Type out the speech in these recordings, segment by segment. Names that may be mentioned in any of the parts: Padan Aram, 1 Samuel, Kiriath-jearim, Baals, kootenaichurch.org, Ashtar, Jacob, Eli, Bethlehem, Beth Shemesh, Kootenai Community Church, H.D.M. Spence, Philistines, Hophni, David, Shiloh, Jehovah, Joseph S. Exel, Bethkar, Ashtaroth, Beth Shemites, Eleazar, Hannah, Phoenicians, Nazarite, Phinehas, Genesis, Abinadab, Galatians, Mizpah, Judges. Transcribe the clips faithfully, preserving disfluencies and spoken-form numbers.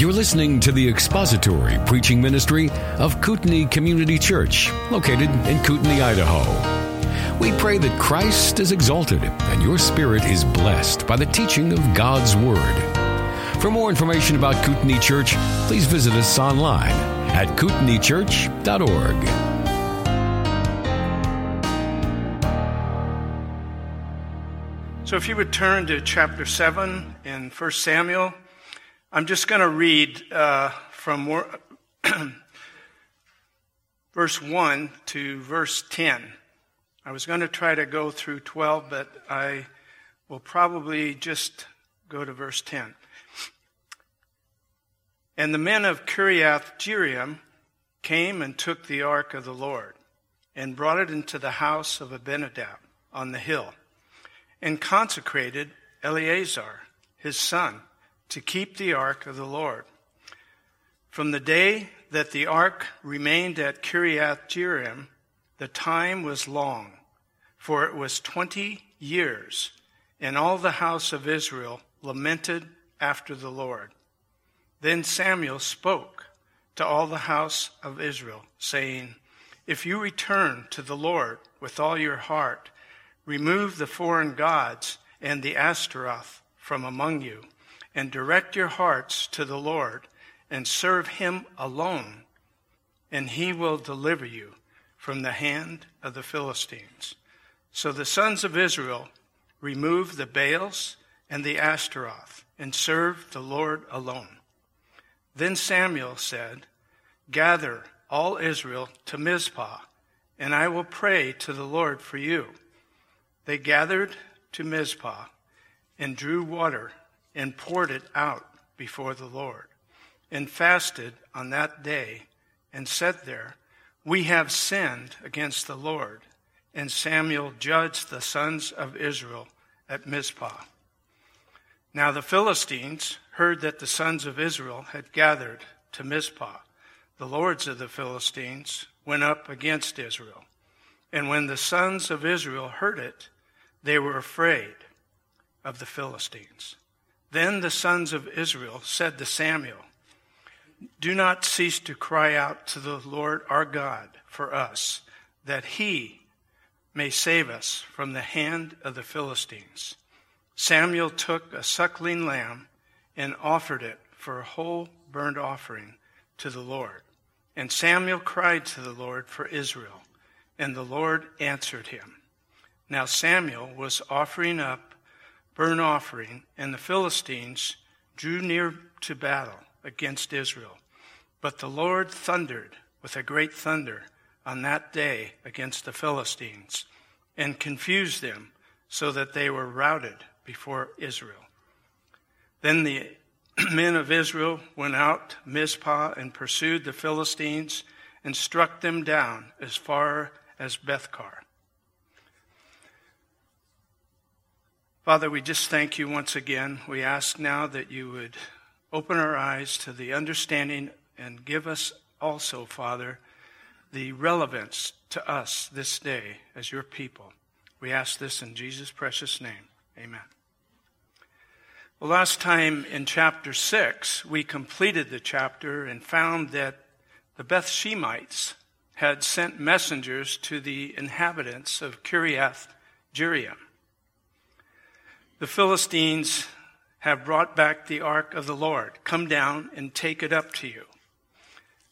You're listening to the expository preaching ministry of Kootenai Community Church, located in Kootenai, Idaho. We pray that Christ is exalted and your spirit is blessed by the teaching of God's Word. For more information about Kootenai Church, please visit us online at kootenai church dot org. So if you would turn to chapter seven in First Samuel, I'm just going to read uh, from wor- verse one to verse ten. I was going to try to go through twelve, but I will probably just go to verse ten. And the men of Kiriath-jearim came and took the ark of the Lord and brought it into the house of Abinadab on the hill, and consecrated Eleazar, his son, to keep the ark of the Lord. From the day that the ark remained at Kiriath-jearim, the time was long, for it was twenty years, and all the house of Israel lamented after the Lord. Then Samuel spoke to all the house of Israel, saying, If you return to the Lord with all your heart, remove the foreign gods and the Ashtaroth from among you, and direct your hearts to the Lord, and serve him alone, and he will deliver you from the hand of the Philistines. So the sons of Israel removed the Baals and the Ashtaroth, and served the Lord alone. Then Samuel said, Gather all Israel to Mizpah, and I will pray to the Lord for you. They gathered to Mizpah and drew water and poured it out before the Lord and fasted on that day and said there, We have sinned against the Lord. And Samuel judged the sons of Israel at Mizpah. Now the Philistines heard that the sons of Israel had gathered to Mizpah. The lords of the Philistines went up against Israel. And when the sons of Israel heard it, they were afraid of the Philistines. Then the sons of Israel said to Samuel, Do not cease to cry out to the Lord our God for us, that he may save us from the hand of the Philistines. Samuel took a suckling lamb and offered it for a whole burnt offering to the Lord. And Samuel cried to the Lord for Israel. And the Lord answered him. Now Samuel was offering up burnt offering, and the Philistines drew near to battle against Israel. But the Lord thundered with a great thunder on that day against the Philistines, and confused them so that they were routed before Israel. Then the men of Israel went out Mizpah and pursued the Philistines and struck them down as far as Bethkar. Father, we just thank you once again. We ask now that you would open our eyes to the understanding and give us also, Father, the relevance to us this day as your people. We ask this in Jesus' precious name. Amen. Well, last time in chapter six, we completed the chapter and found that the Beth Shemites had sent messengers to the inhabitants of Kiriath-jearim. The Philistines have brought back the ark of the Lord. Come down and take it up to you.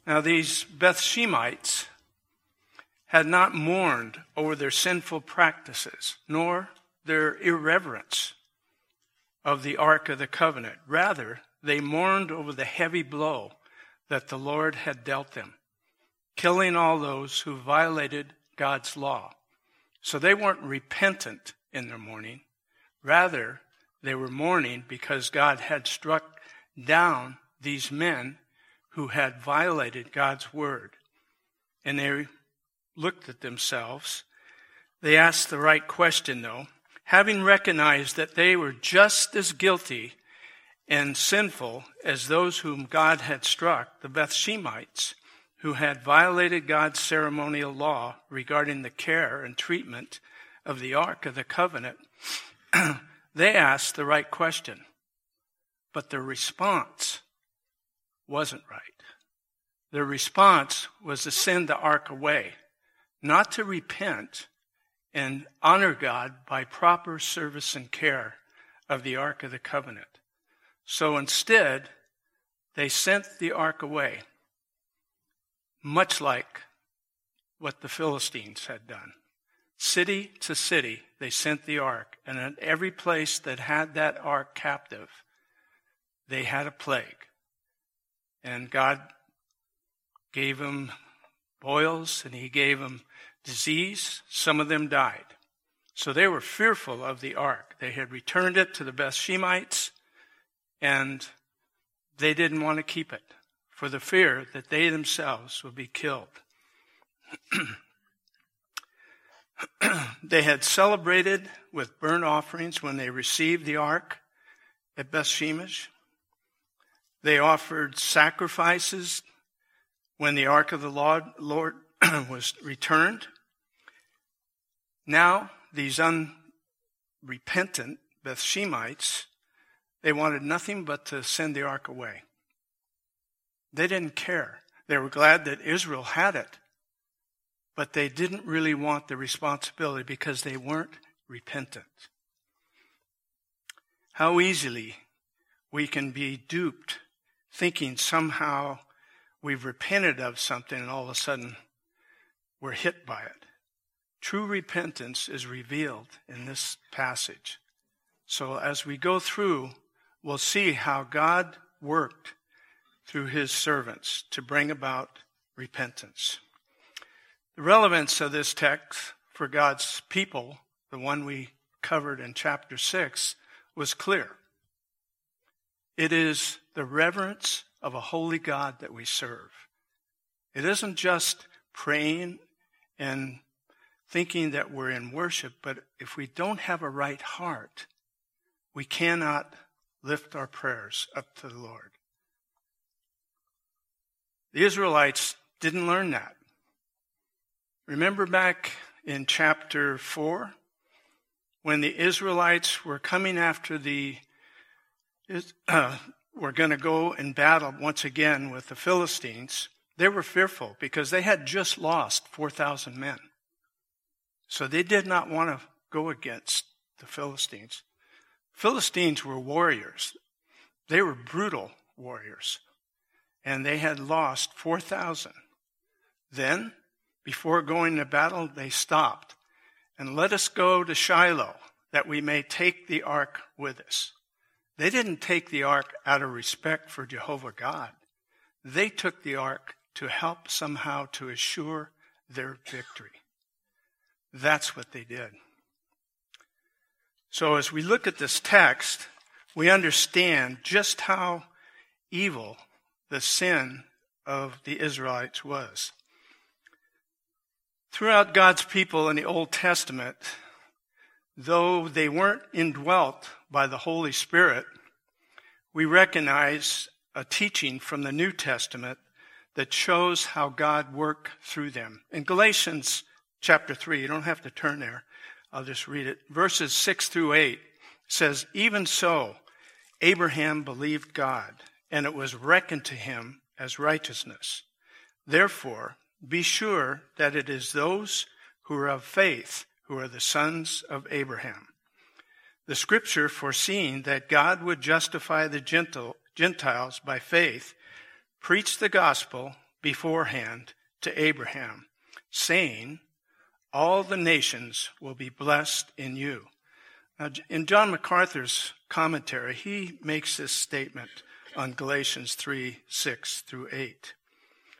Now these Beth Shemites had not mourned over their sinful practices, nor their irreverence of the ark of the covenant. Rather, they mourned over the heavy blow that the Lord had dealt them, killing all those who violated God's law. So they weren't repentant in their mourning. Rather, they were mourning because God had struck down these men who had violated God's word. And they looked at themselves. They asked the right question, though. Having recognized that they were just as guilty and sinful as those whom God had struck, the Beth Shemites, who had violated God's ceremonial law regarding the care and treatment of the Ark of the Covenant, they asked the right question. But their response wasn't right. Their response was to send the ark away, not to repent and honor God by proper service and care of the Ark of the Covenant. So instead, they sent the ark away, much like what the Philistines had done. City to city, they sent the ark, and at every place that had that ark captive, they had a plague. And God gave them boils, and he gave them disease. Some of them died. So they were fearful of the ark. They had returned it to the Beth Shemites, and they didn't want to keep it for the fear that they themselves would be killed. They had celebrated with burnt offerings when they received the ark at Beth Shemesh. They offered sacrifices when the ark of the Lord, Lord was returned. Now, these unrepentant Beth Shemites, they wanted nothing but to send the ark away. They didn't care. They were glad that Israel had it, but they didn't really want the responsibility because they weren't repentant. How easily we can be duped thinking somehow we've repented of something and all of a sudden we're hit by it. True repentance is revealed in this passage. So as we go through, we'll see how God worked through his servants to bring about repentance. The relevance of this text for God's people, the one we covered in chapter six, was clear. It is the reverence of a holy God that we serve. It isn't just praying and thinking that we're in worship, but if we don't have a right heart, we cannot lift our prayers up to the Lord. The Israelites didn't learn that. Remember back in chapter four, when the Israelites were coming after the, uh, were going to go in battle once again with the Philistines, they were fearful because they had just lost four thousand men. So they did not want to go against the Philistines. Philistines were warriors. They were brutal warriors. And they had lost four thousand. Then, before going to battle, they stopped. And let us go to Shiloh, that we may take the ark with us. They didn't take the ark out of respect for Jehovah God. They took the ark to help somehow to assure their victory. That's what they did. So as we look at this text, we understand just how evil the sin of the Israelites was. Throughout God's people in the Old Testament, though they weren't indwelt by the Holy Spirit, we recognize a teaching from the New Testament that shows how God worked through them. In Galatians chapter three, you don't have to turn there. I'll just read it. Verses six through eight says, "Even so, Abraham believed God, and it was reckoned to him as righteousness. Therefore, be sure that it is those who are of faith who are the sons of Abraham. The scripture, foreseeing that God would justify the Gentiles by faith, preached the gospel beforehand to Abraham, saying, all the nations will be blessed in you." Now, in John MacArthur's commentary, he makes this statement on Galatians three, six through eight.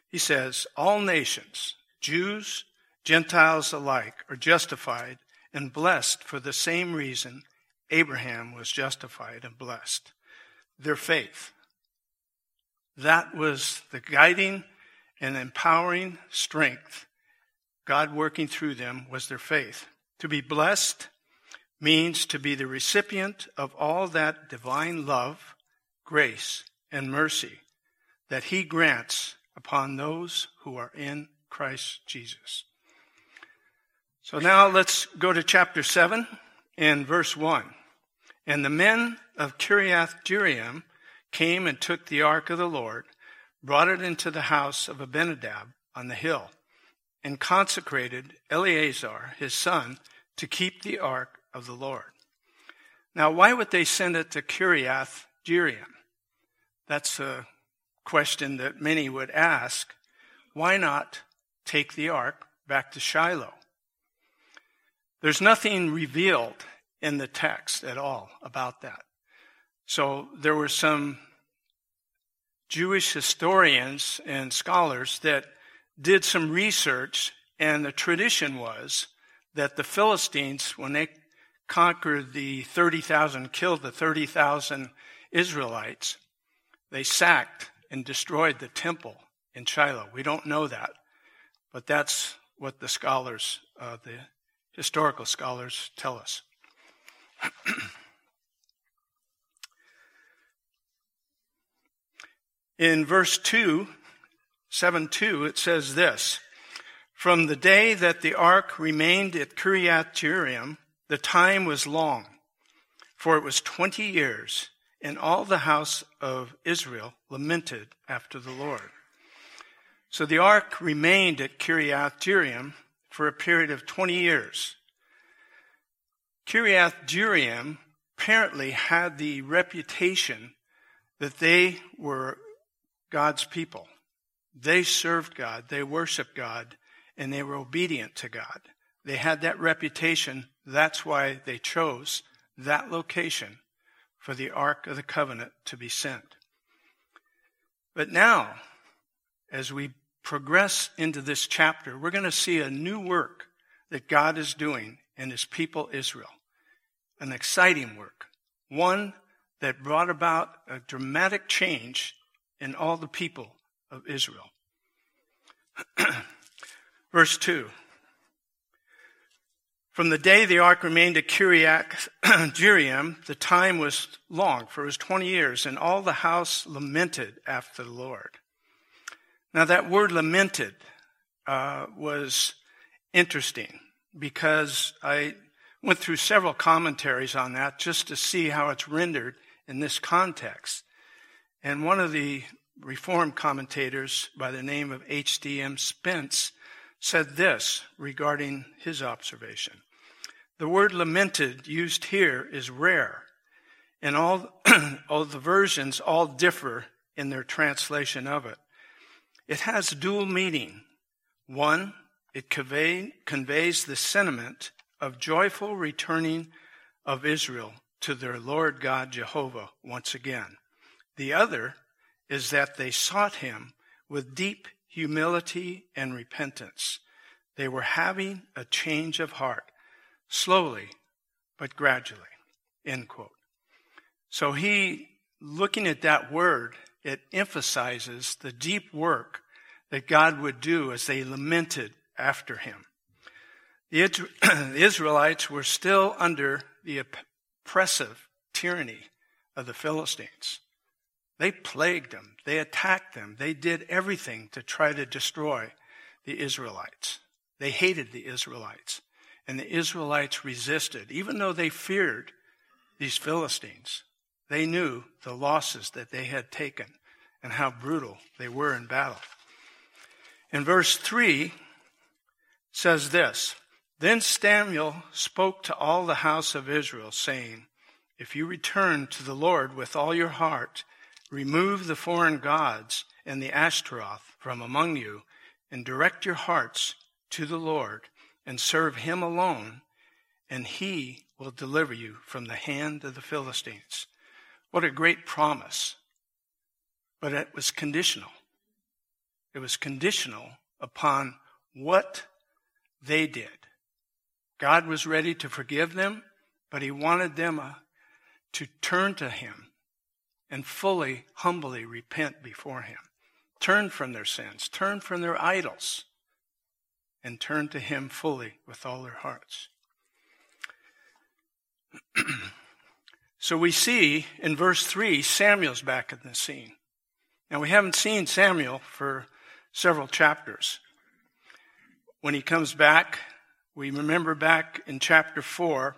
He says, "All nations, Jews, Gentiles alike, are justified and blessed for the same reason Abraham was justified and blessed, their faith." That was the guiding and empowering strength. God working through them was their faith. To be blessed means to be the recipient of all that divine love, grace, and mercy that he grants upon those who are in Christ Jesus. So now let's go to chapter seven and verse one. "And the men of Kiriath-jearim came and took the ark of the Lord, brought it into the house of Abinadab on the hill, and consecrated Eleazar, his son, to keep the ark of the Lord. Now, why would they send it to Kiriath-jearim? That's a question that many would ask. Why not take the ark back to Shiloh? There's nothing revealed in the text at all about that. So there were some Jewish historians and scholars that did some research, and the tradition was that the Philistines, when they conquered the thirty thousand, killed the thirty thousand Israelites, they sacked and destroyed the temple in Shiloh. We don't know that, but that's what the scholars, uh, the historical scholars, tell us. In verse two, seven two, it says this: "From the day that the ark remained at Kiriath-jearim, the time was long, for it was twenty years, and all the house of Israel lamented after the Lord." So the ark remained at Kiriath-jearim for a period of twenty years. Kiriath-jearim apparently had the reputation that they were God's people. They served God, they worshiped God, and they were obedient to God. They had that reputation. That's why they chose that location for the Ark of the Covenant to be sent. But now, as we progress into this chapter, we're going to see a new work that God is doing in his people Israel. An exciting work. One that brought about a dramatic change in all the people of Israel. Verse two. "From the day the ark remained at Kiriath-jearim, the time was long, for it was twenty years, and all the house lamented after the Lord." Now that word lamented uh, was interesting, because I went through several commentaries on that just to see how it's rendered in this context. And one of the Reformed commentators by the name of H D M Spence said this regarding his observation: "The word lamented used here is rare, and all, all the versions all differ in their translation of it. It has dual meaning. One, it convey, conveys the sentiment of joyful returning of Israel to their Lord God Jehovah once again. The other is that they sought him with deep humility and repentance. They were having a change of heart, slowly but gradually." End quote. So he, looking at that word, it emphasizes the deep work that God would do as they lamented after him. The Israelites were still under the oppressive tyranny of the Philistines. They plagued them. They attacked them. They did everything to try to destroy the Israelites. They hated the Israelites. And the Israelites resisted. Even though they feared these Philistines, they knew the losses that they had taken and how brutal they were in battle. In verse three says this: "Then Samuel spoke to all the house of Israel, saying, 'If you return to the Lord with all your heart, remove the foreign gods and the Ashtaroth from among you, and direct your hearts to the Lord, and serve him alone, and he will deliver you from the hand of the Philistines.'" What a great promise. But it was conditional. It was conditional upon what they did. God was ready to forgive them, but he wanted them to turn to him and fully, humbly repent before him. Turn from their sins, turn from their idols, and turn to him fully with all their hearts. So we see in verse three, Samuel's back in the scene. Now we haven't seen Samuel for several chapters. When he comes back, we remember back in chapter four,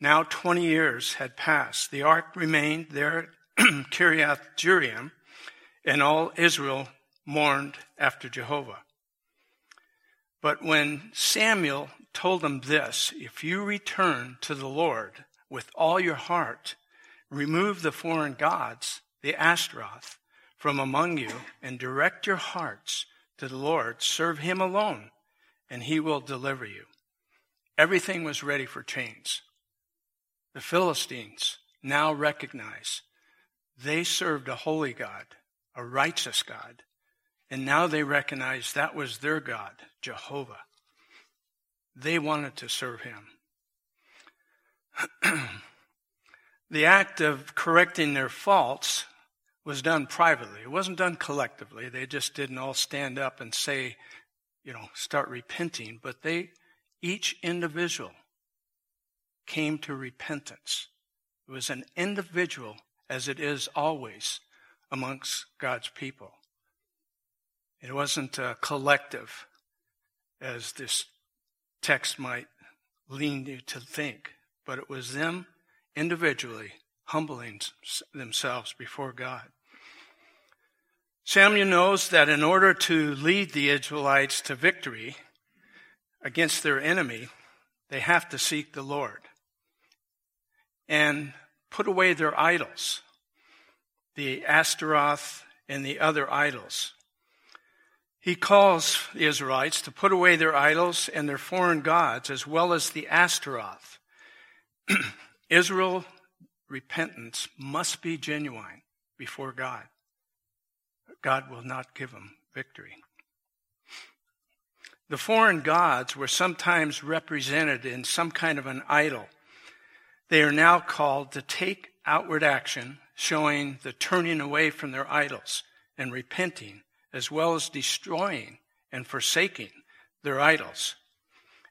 now twenty years had passed. The ark remained there at Kiriath-jearim. and all Israel mourned after Jehovah. But when Samuel told them this, if you return to the Lord with all your heart, remove the foreign gods, the Ashtaroth, from among you, and direct your hearts to the Lord, serve him alone, and he will deliver you. Everything was ready for change. The Philistines now recognize they served a holy God, a righteous God, and now they recognize that was their God, Jehovah. They wanted to serve him. The act of correcting their faults was done privately. It wasn't done collectively. They just didn't all stand up and say, you know, start repenting. But they, each individual came to repentance. It was an individual, as it is always amongst God's people. It wasn't a collective, as this text might lean you to think, but it was them individually humbling themselves before God. Samuel knows that in order to lead the Israelites to victory against their enemy, they have to seek the Lord and put away their idols, the Ashtaroth and the other idols. He calls the Israelites to put away their idols and their foreign gods, as well as the Ashtaroth. Israel repentance must be genuine before God. God will not give them victory. The foreign gods were sometimes represented in some kind of an idol. They are now called to take outward action, showing the turning away from their idols and repenting, as well as destroying and forsaking their idols.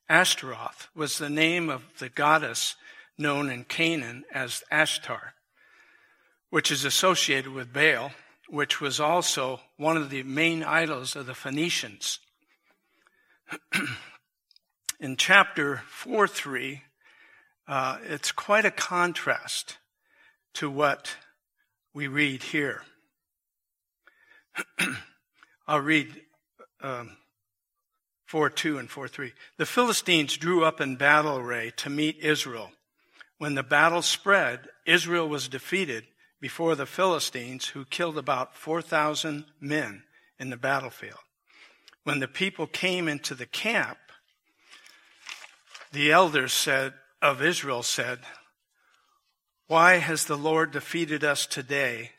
Ashtaroth was the name of the goddess known in Canaan as Ashtar, which is associated with Baal, which was also one of the main idols of the Phoenicians. In chapter four three, uh, it's quite a contrast to what we read here. I'll read um, four two and four three. The Philistines drew up in battle array to meet Israel. When the battle spread, Israel was defeated before the Philistines, who killed about four thousand men in the battlefield. When the people came into the camp, the elders said of Israel said, "Why has the Lord defeated us today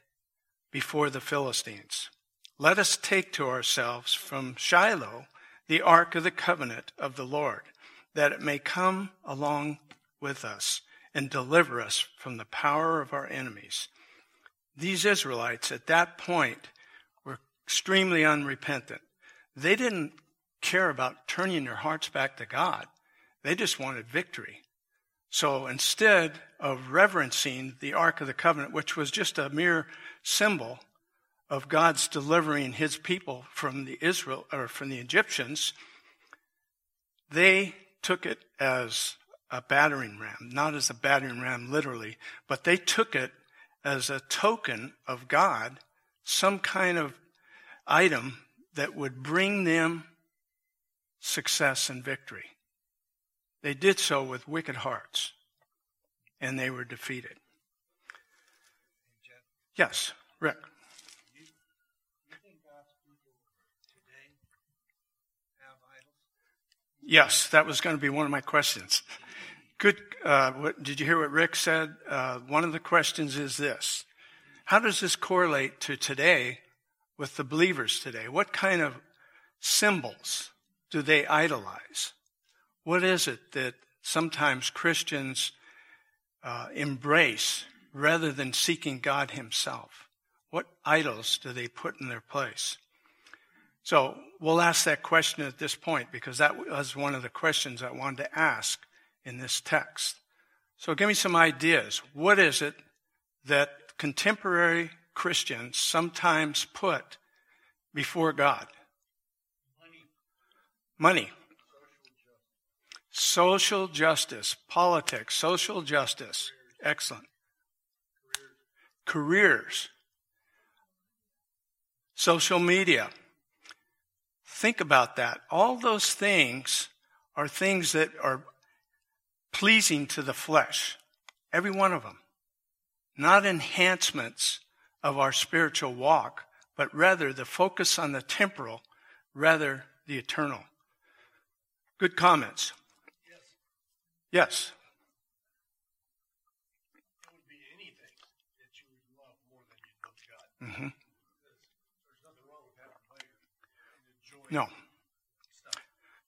before the Philistines? Let us take to ourselves from Shiloh the ark of the covenant of the Lord, that it may come along with us and deliver us from the power of our enemies." These Israelites at that point were extremely unrepentant. They didn't care about turning their hearts back to God. They just wanted victory. So instead of reverencing the Ark of the Covenant, which was just a mere symbol of God's delivering his people from the Israel or from the Egyptians, they took it as a battering ram, not as a battering ram literally, but they took it as a token of God, some kind of item that would bring them success and victory. They did so with wicked hearts, and they were defeated. Yes, Rick. Do you, do you think God's people today have idols? Yes, that was going to be one of my questions. Good. Uh, what, did you hear what Rick said? Uh, one of the questions is this. How does this correlate to today with the believers today? What kind of symbols do they idolize? What is it that sometimes Christians uh, embrace rather than seeking God himself? What idols do they put in their place? So we'll ask that question at this point, because that was one of the questions I wanted to ask in this text. So give me some ideas. What is it that contemporary Christians sometimes put before God? Money. Money. Social justice. Social justice. Politics. Social justice. Careers. Excellent. Careers. Careers. social media. Think about that. All those things are things that are pleasing to the flesh, every one of them. Not enhancements of our spiritual walk, but rather the focus on the temporal, rather the eternal. Good comments. Yes. Yes. There would be anything that you would love more than you love God. Mm-hmm. There's nothing wrong with having pleasure and enjoying no. stuff.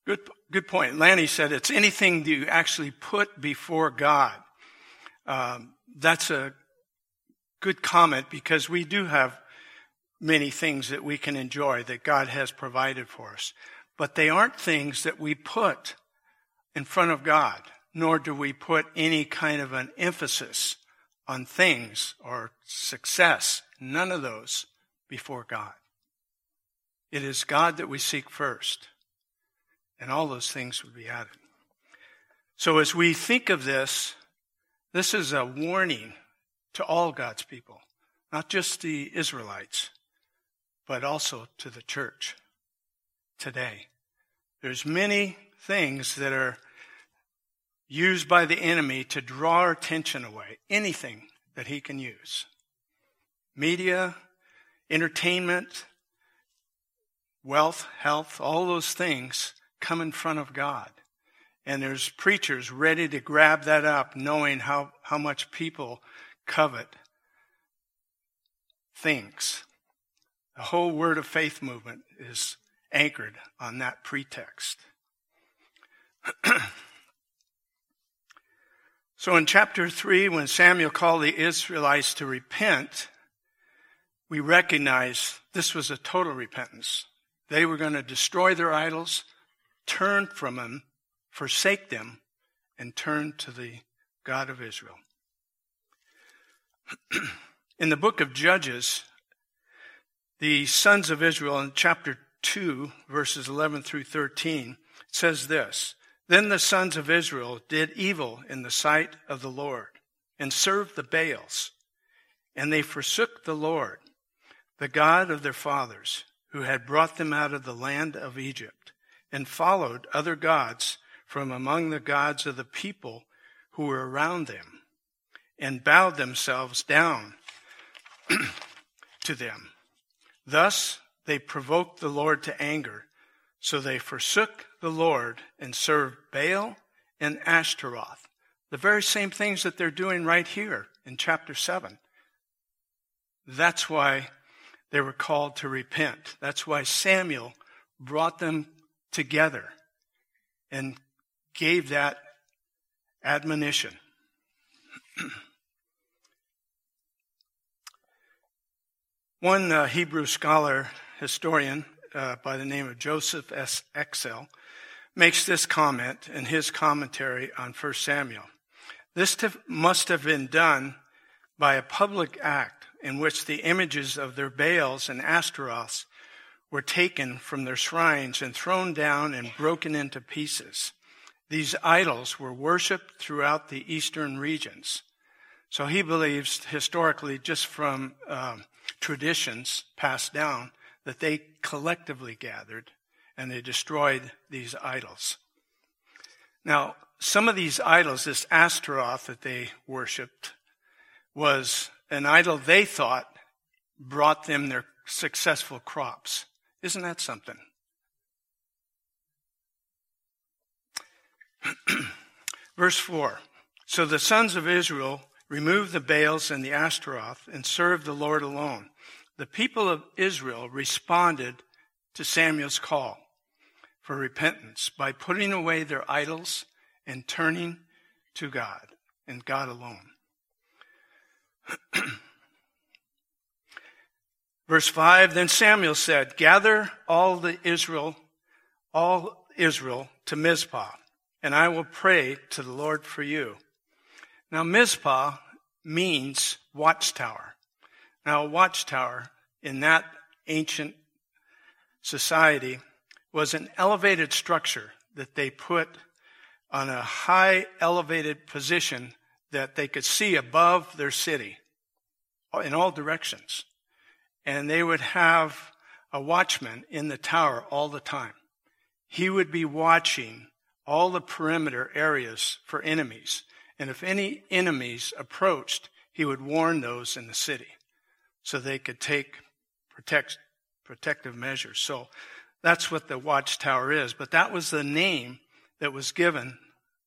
Good, good point. Lanny said it's anything that you actually put before God. Um, that's a good comment, because we do have many things that we can enjoy that God has provided for us. But they aren't things that we put in front of God, nor do we put any kind of an emphasis on things or success. None of those before God. It is God that we seek first, and all those things would be added. So as we think of this, this is a warning to all God's people, not just the Israelites, but also to the church today. There's many things that are used by the enemy to draw our attention away, anything that he can use. Media, entertainment, wealth, health, all those things come in front of God. And there's preachers ready to grab that up, knowing how, how much people covet things. The whole Word of Faith movement is anchored on that pretext. So in chapter three, when Samuel called the Israelites to repent, we recognize this was a total repentance. They were going to destroy their idols, turn from them, forsake them, and turn to the God of Israel. In the book of Judges, the sons of Israel in chapter two, verses eleven through thirteen, says this: Then the sons of Israel did evil in the sight of the Lord, and served the Baals, and they forsook the Lord, the God of their fathers, who had brought them out of the land of Egypt, and followed other gods from among the gods of the people who were around them, and bowed themselves down to them. Thus they provoked the Lord to anger, so they forsook the Lord and served Baal and Ashtaroth. The very same things that they're doing right here in chapter seven. That's why they were called to repent. That's why Samuel brought them together and gave that admonition. One uh, Hebrew scholar, historian, Uh, by the name of Joseph S. Exel, makes this comment in his commentary on First Samuel. This t- must have been done by a public act in which the images of their Baals and Ashtaroths were taken from their shrines and thrown down and broken into pieces. These idols were worshipped throughout the eastern regions. So he believes, historically, just from um, traditions passed down, that they collectively gathered and they destroyed these idols. Now, some of these idols, this Ashtaroth that they worshipped, was an idol they thought brought them their successful crops. Isn't that something? Verse four. So the sons of Israel removed the Baals and the Ashtaroth and served the Lord alone. The people of Israel responded to Samuel's call for repentance by putting away their idols and turning to God and God alone. Verse five, Then Samuel said, Gather all the Israel, all Israel to Mizpah, and I will pray to the Lord for you. Now Mizpah means watchtower. Now, a watchtower in that ancient society was an elevated structure that they put on a high elevated position that they could see above their city in all directions. And they would have a watchman in the tower all the time. He would be watching all the perimeter areas for enemies. And if any enemies approached, he would warn those in the city so they could take protect, protective measures. So that's what the watchtower is. But that was the name that was given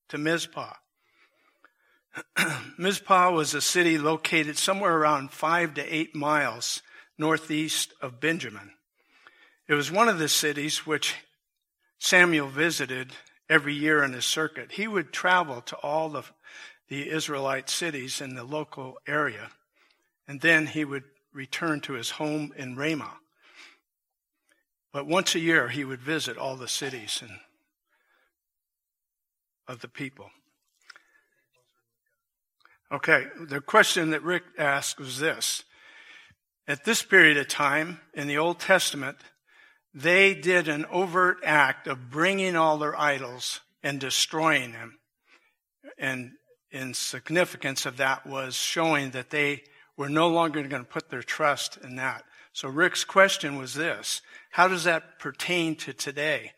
to Mizpah. Mizpah was a city located somewhere around five to eight miles northeast of Benjamin. It was one of the cities which Samuel visited every year in his circuit. He would travel to all the, the Israelite cities in the local area, and then he would return to his home in Ramah. But once a year, he would visit all the cities and of the people. Okay, the question that Rick asked was this. At this period of time in the Old Testament, they did an overt act of bringing all their idols and destroying them. And in significance of that was showing that they were no longer going to put their trust in that. So Rick's question was this: how does that pertain to today?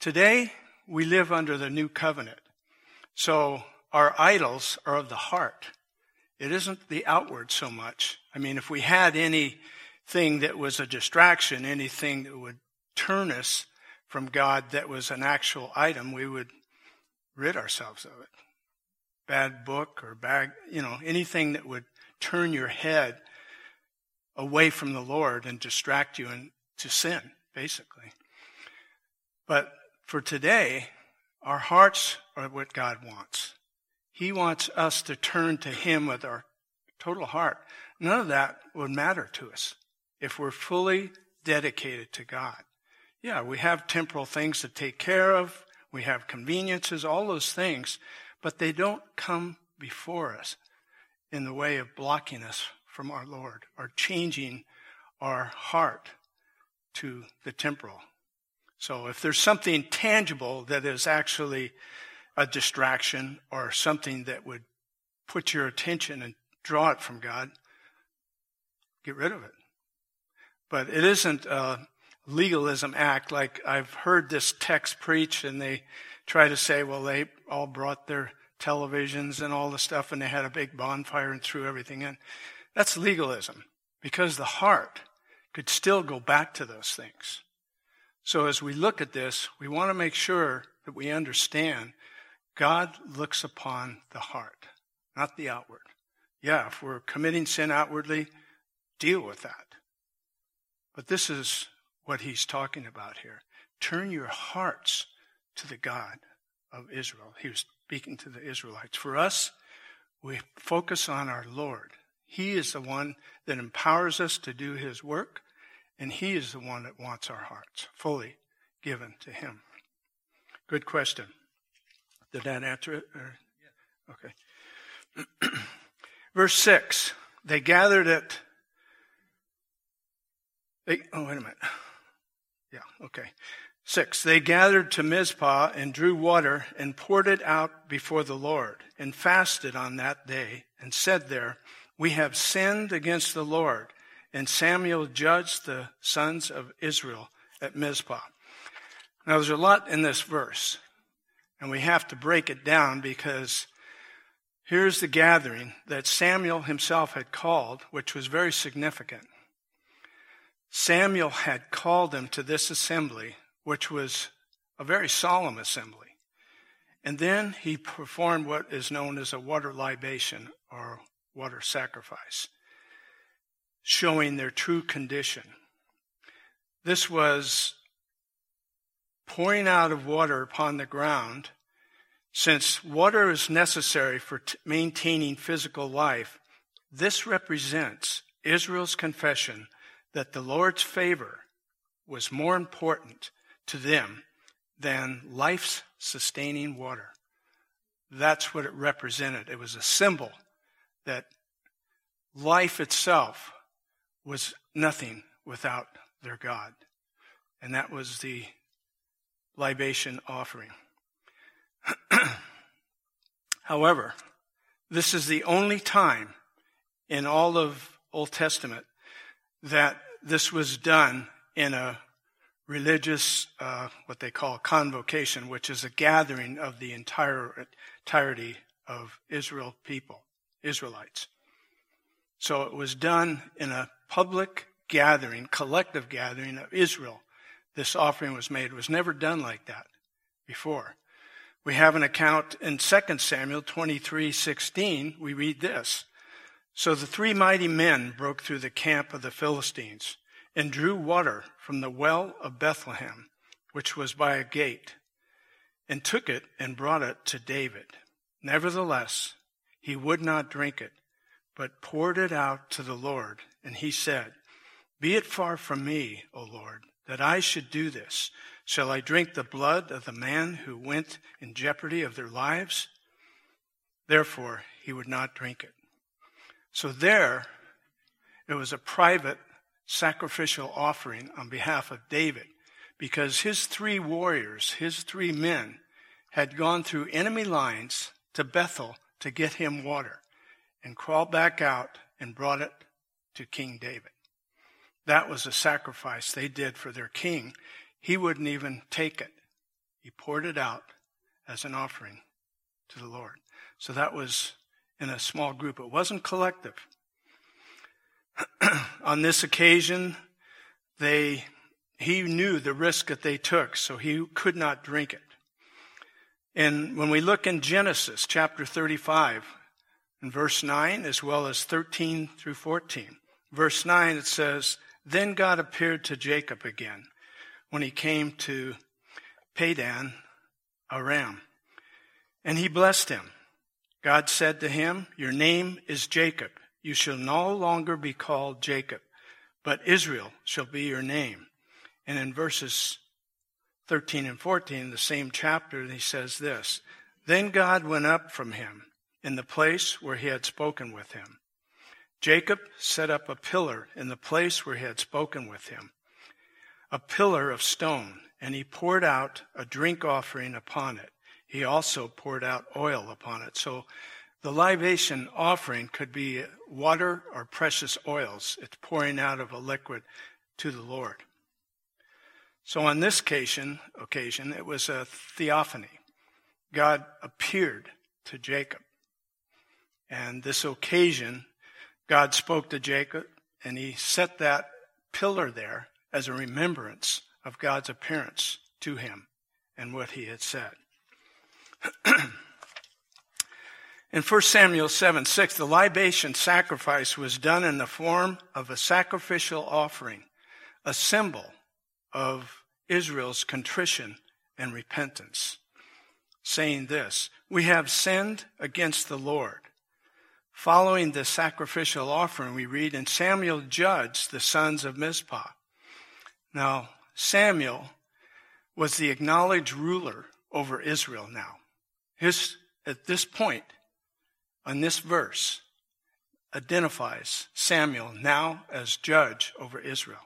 Today, we live under the new covenant. So our idols are of the heart. It isn't the outward so much. I mean, if we had anything that was a distraction, anything that would turn us from God that was an actual item, we would rid ourselves of it. Bad book or bad, you know, anything that would turn your head away from the Lord and distract you into sin, basically. But for today, our hearts are what God wants. He wants us to turn to him with our total heart. None of that would matter to us if we're fully dedicated to God. Yeah, we have temporal things to take care of. We have conveniences, all those things. But they don't come before us in the way of blocking us from our Lord or changing our heart to the temporal. So if there's something tangible that is actually a distraction or something that would put your attention and draw it from God, get rid of it. But it isn't a legalism act. Like I've heard this text preached and they try to say, well, they all brought their televisions and all the stuff and they had a big bonfire and threw everything in. That's legalism because the heart could still go back to those things. So as we look at this, we want to make sure that we understand God looks upon the heart, not the outward. Yeah, if we're committing sin outwardly, deal with that. But this is what he's talking about here. Turn your hearts to the God of Israel. He was speaking to the Israelites. For us, we focus on our Lord. He is the one that empowers us to do his work, and he is the one that wants our hearts fully given to him. Good question. Did that answer it? Or? Yeah. Okay. Verse six. They gathered at. They, oh, wait a minute. Yeah, okay. Six. They gathered to Mizpah and drew water and poured it out before the Lord and fasted on that day and said there, "We have sinned against the Lord." And Samuel judged the sons of Israel at Mizpah. Now, there's a lot in this verse. And we have to break it down because here's the gathering that Samuel himself had called, which was very significant. Samuel had called them to this assembly, which was a very solemn assembly. And then he performed what is known as a water libation or water sacrifice, showing their true condition. This was pouring out of water upon the ground, since water is necessary for t- maintaining physical life. This represents Israel's confession that the Lord's favor was more important to them than life's sustaining water. That's what it represented. It was a symbol that life itself was nothing without their God. And that was the libation offering. However, this is the only time in all of Old Testament that this was done in a religious, uh, what they call convocation, which is a gathering of the entire entirety of Israel people, Israelites. So it was done in a public gathering, collective gathering of Israel. This offering was made. It was never done like that before. We have an account in Second Samuel twenty-three sixteen. We read this. So the three mighty men broke through the camp of the Philistines and drew water from the well of Bethlehem, which was by a gate, and took it and brought it to David. Nevertheless, he would not drink it, but poured it out to the Lord. And he said, Be it far from me, O Lord, that I should do this. Shall I drink the blood of the man who went in jeopardy of their lives? Therefore, he would not drink it. So there, it was a private sacrificial offering on behalf of David, because his three warriors, his three men, had gone through enemy lines to Bethel to get him water and crawled back out and brought it to King David. That was a sacrifice they did for their king. He wouldn't even take it. He poured it out as an offering to the Lord. So that was in a small group. It wasn't collective. On this occasion, they he knew the risk that they took, so he could not drink it. And when we look in Genesis chapter thirty-five, in verse nine, as well as thirteen through fourteen, verse nine, it says, Then God appeared to Jacob again when he came to Padan Aram, and he blessed him. God said to him, Your name is Jacob. You shall no longer be called Jacob, but Israel shall be your name. And in verses thirteen and fourteen, the same chapter, he says this, Then God went up from him in the place where he had spoken with him. Jacob set up a pillar in the place where he had spoken with him, a pillar of stone, and he poured out a drink offering upon it. He also poured out oil upon it. So the libation offering could be water or precious oils. It's pouring out of a liquid to the Lord. So on this occasion, occasion, it was a theophany. God appeared to Jacob. And this occasion, God spoke to Jacob, and he set that pillar there as a remembrance of God's appearance to him and what he had said. In First Samuel seven six, the libation sacrifice was done in the form of a sacrificial offering, a symbol of Israel's contrition and repentance, saying this, We have sinned against the Lord. Following the sacrificial offering, we read, And Samuel judged the sons of Mizpah. Now, Samuel was the acknowledged ruler over Israel now. His, at this point, on this verse, identifies Samuel now as judge over Israel.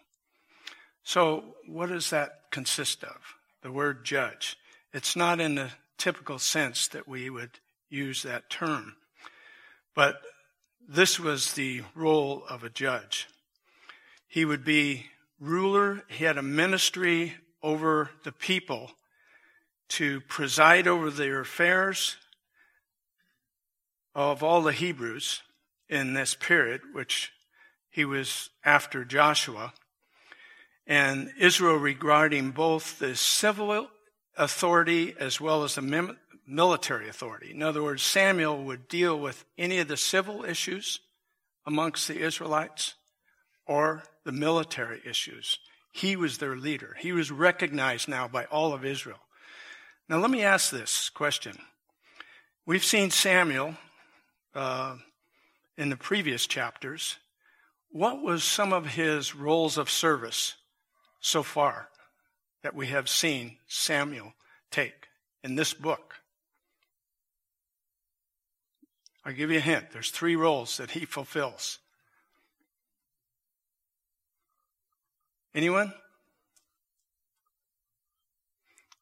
So what does that consist of, the word judge? It's not in the typical sense that we would use that term, but this was the role of a judge. He would be ruler. He had a ministry over the people to preside over their affairs of all the Hebrews in this period, which he was after Joshua, and Israel regarding both the civil authority as well as the military authority. In other words, Samuel would deal with any of the civil issues amongst the Israelites or the military issues. He was their leader. He was recognized now by all of Israel. Now let me ask this question. We've seen Samuel Uh, in the previous chapters. What was some of his roles of service so far that we have seen Samuel take in this book? I'll give you a hint. There's three roles that he fulfills. Anyone?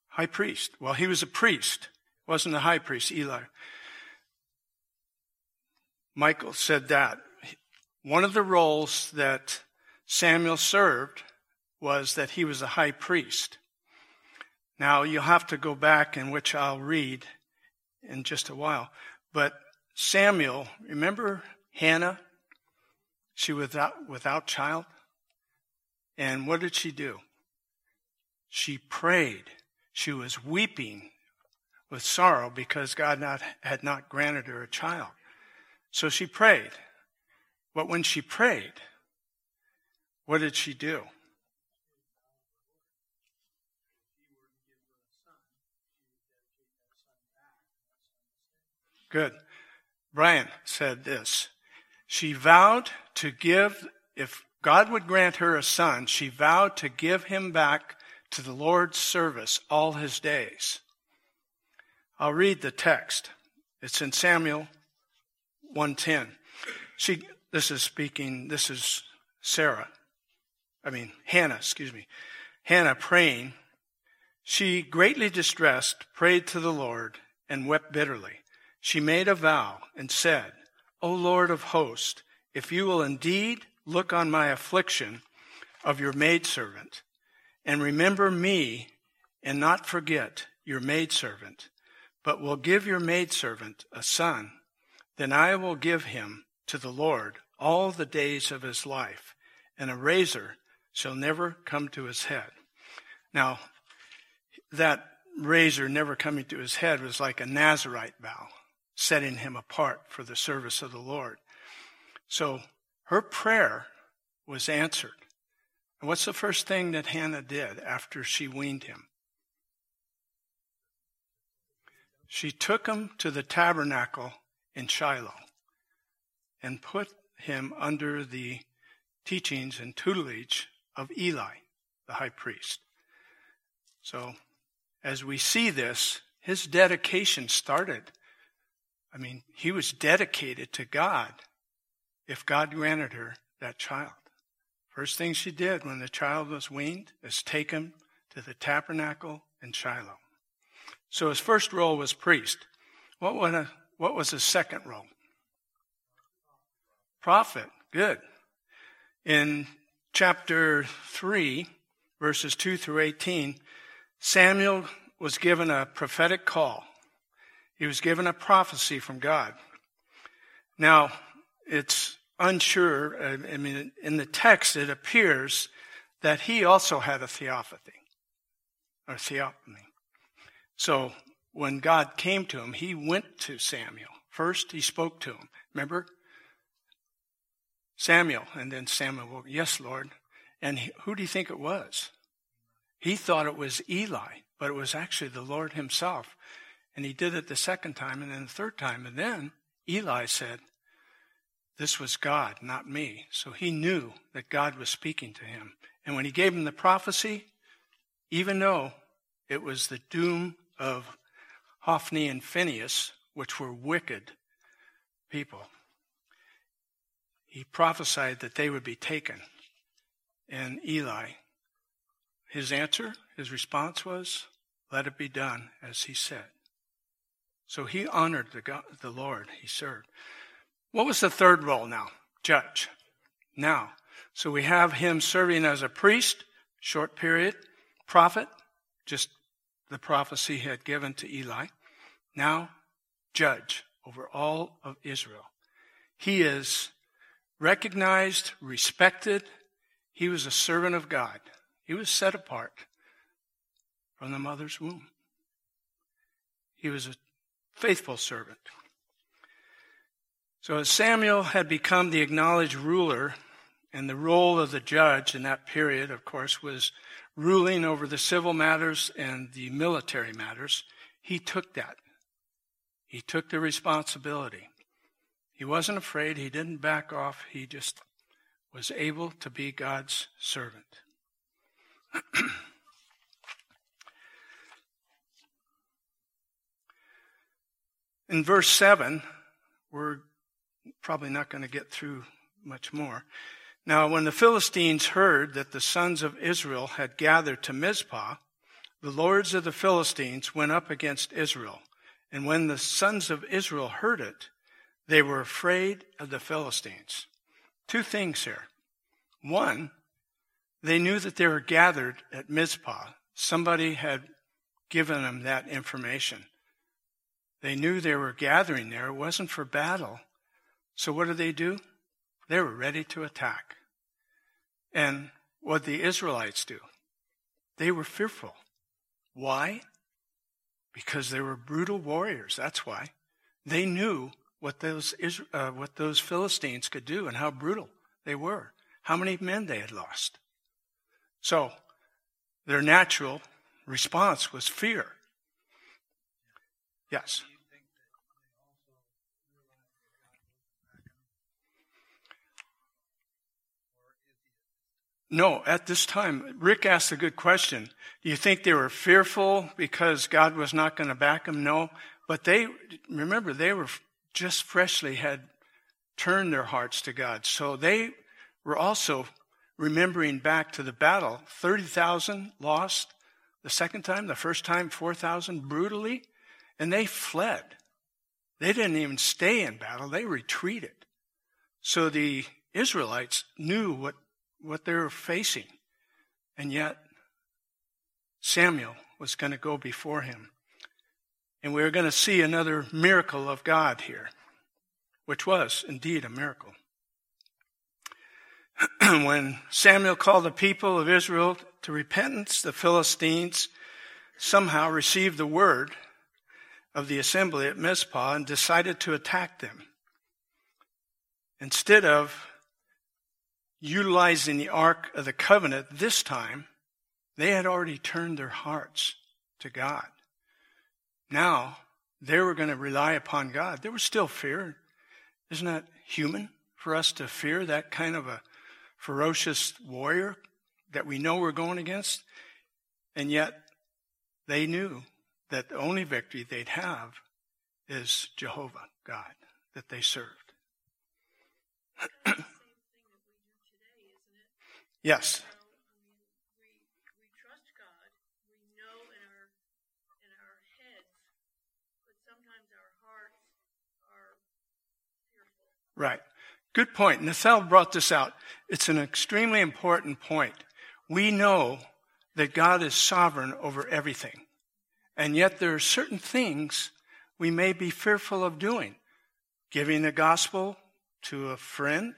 High priest. Well, he was a priest. Wasn't a high priest, Eli. Michael said that one of the roles that Samuel served was that he was a high priest. Now, you'll have to go back, in which I'll read in just a while. But Samuel, remember Hannah? She was without, without child. And what did she do? She prayed. She was weeping with sorrow because God not, had not granted her a child. So she prayed. But when she prayed, what did she do? Good. Brian said this. She vowed to give, if God would grant her a son, she vowed to give him back to the Lord's service all his days. I'll read the text. It's in Samuel one ten. She, this is speaking, this is Sarah, I mean Hannah, excuse me. Hannah praying. She, greatly distressed, prayed to the Lord and wept bitterly. She made a vow and said, O Lord of hosts, if you will indeed look on my affliction of your maidservant and remember me and not forget your maidservant, but will give your maidservant a son, then I will give him to the Lord all the days of his life, and a razor shall never come to his head. Now, that razor never coming to his head was like a Nazarite vow, setting him apart for the service of the Lord. So her prayer was answered. And what's the first thing that Hannah did after she weaned him? She took him to the tabernacle in Shiloh and put him under the teachings and tutelage of Eli, the high priest. So as we see this, his dedication started. I mean, he was dedicated to God if God granted her that child. First thing she did when the child was weaned is take him to the tabernacle in Shiloh. So his first role was priest. What was, a, what was his second role? Prophet. Good. In chapter three, verses two through eighteen, Samuel was given a prophetic call. He was given a prophecy from God. Now, it's unsure. I mean, in the text, it appears that he also had a theophany, or theophany. So when God came to him, he went to Samuel. First, he spoke to him. Remember? Samuel. And then Samuel, well, yes, Lord. And he, who do you think it was? He thought it was Eli, but it was actually the Lord himself. And he did it the second time and then the third time. And then Eli said, this was God, not me. So he knew that God was speaking to him. And when he gave him the prophecy, even though it was the doom of Hophni and Phinehas, which were wicked people, he prophesied that they would be taken. And Eli, his answer, his response was, let it be done as he said. So he honored the, God, the Lord he served. What was the third role now? Judge. Now, so we have him serving as a priest, short period, prophet, just the prophecy he had given to Eli. Now, judge over all of Israel. He is recognized, respected. He was a servant of God. He was set apart from the mother's womb. He was a faithful servant. So as Samuel had become the acknowledged ruler, and the role of the judge in that period, of course, was ruling over the civil matters and the military matters, he took that. He took the responsibility. He wasn't afraid. He didn't back off. He just was able to be God's servant. In verse seven, we're probably not going to get through much more. Now, when the Philistines heard that the sons of Israel had gathered to Mizpah, the lords of the Philistines went up against Israel. And when the sons of Israel heard it, they were afraid of the Philistines. Two things here. One, They knew that they were gathered at Mizpah. Somebody had given them that information. They knew they were gathering there. It wasn't for battle. So what did they do? They were ready to attack. And what did the Israelites do? They were fearful. Why? Because they were brutal warriors. That's why. They knew what those Isra- uh, what those Philistines could do and how brutal they were, how many men they had lost. So their natural response was fear. Yes. No, at this time, Rick asked a good question. Do you think they were fearful because God was not going to back them? No, but they, remember, they were just freshly had turned their hearts to God. So they were also remembering back to the battle, thirty thousand lost the second time, the first time four thousand brutally, and they fled. They didn't even stay in battle. They retreated. So the Israelites knew what what they were facing. And yet, Samuel was going to go before him. And we are going to see another miracle of God here, which was indeed a miracle. When Samuel called the people of Israel to repentance, the Philistines somehow received the word of the assembly at Mizpah and decided to attack them. Instead of utilizing the Ark of the Covenant this time, they had already turned their hearts to God. Now, they were going to rely upon God. There was still fear. Isn't that human for us to fear that kind of a ferocious warrior that we know we're going against? And yet, they knew that the only victory they'd have is Jehovah, God, that they served. Yes. So, I mean, we, we trust God. We know in our in our heads, but sometimes our hearts are fearful. Right. Good point. Nathal brought this out. It's an extremely important point. We know that God is sovereign over everything, and yet there are certain things we may be fearful of doing. Giving the gospel to a friend,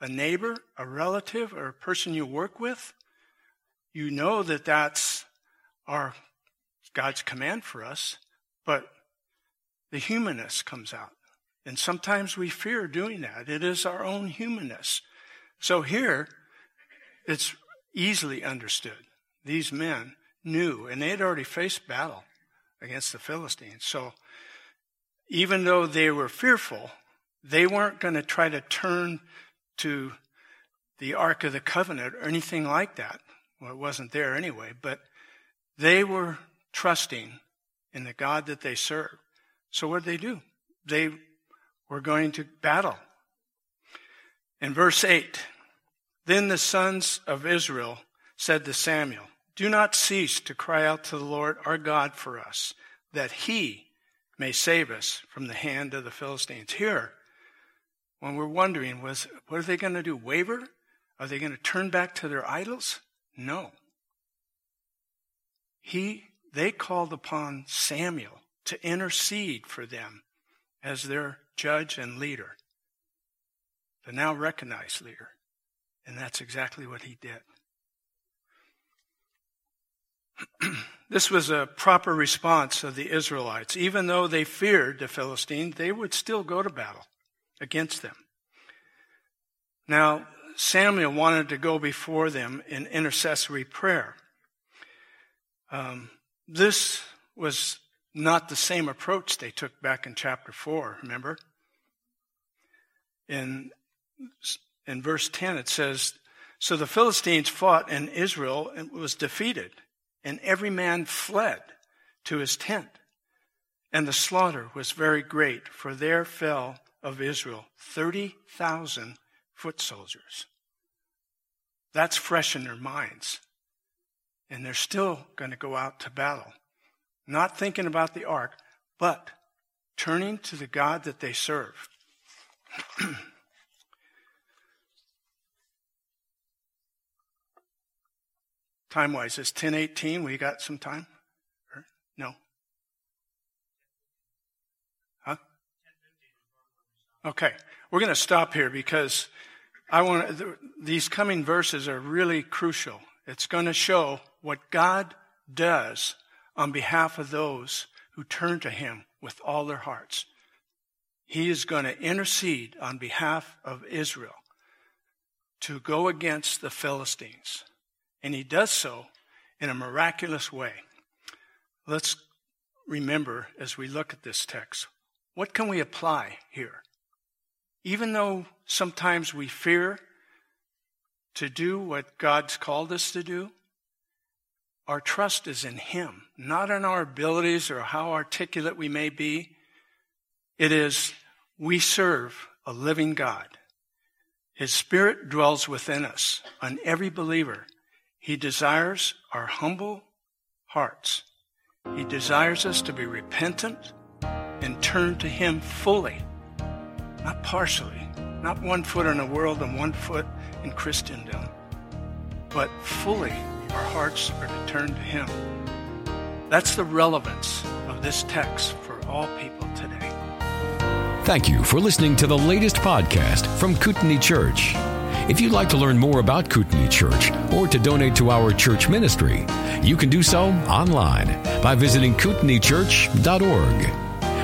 a neighbor, a relative, or a person you work with, you know that that's our God's command for us, but the humanness comes out. And sometimes we fear doing that. It is our own humanness. So here, it's easily understood. These men knew, and they had already faced battle against the Philistines. So even though they were fearful, they weren't going to try to turn to the Ark of the Covenant or anything like that. Well, it wasn't there anyway, but they were trusting in the God that they served. So what did they do? They were going to battle. In verse eight, then the sons of Israel said to Samuel, do not cease to cry out to the Lord our God for us, that he may save us from the hand of the Philistines. Here, when we're wondering, was what are they going to do? Waver? Are they going to turn back to their idols? No. He, they called upon Samuel to intercede for them as their judge and leader, the now recognized leader. And that's exactly what he did. This was a proper response of the Israelites. Even though they feared the Philistines, they would still go to battle against them. Now, Samuel wanted to go before them in intercessory prayer. Um, this was not the same approach they took back in chapter four, remember? In, in verse ten it says, so the Philistines fought in Israel and was defeated, and every man fled to his tent. And the slaughter was very great, for there fell of Israel, thirty thousand foot soldiers. That's fresh in their minds. And they're still going to go out to battle. Not thinking about the ark, but turning to the God that they serve. time-wise, is ten eighteen? We got some time? Or, no? Huh? Okay. We're going to stop here because I want th- these coming verses are really crucial. It's going to show what God does on behalf of those who turn to him with all their hearts. He is going to intercede on behalf of Israel to go against the Philistines. And he does so in a miraculous way. Let's remember as we look at this text, what can we apply here? Even though sometimes we fear to do what God's called us to do, our trust is in him, not in our abilities or how articulate we may be. It is, we serve a living God. His Spirit dwells within us, on every believer. He desires our humble hearts. He desires us to be repentant and turn to him fully, not partially, not one foot in the world and one foot in Christendom, but fully our hearts are to turn to him. That's the relevance of this text for all people today. Thank you for listening to the latest podcast from Kootenai Church. If you'd like to learn more about Kootenai Church or to donate to our church ministry, you can do so online by visiting kootenai church dot org.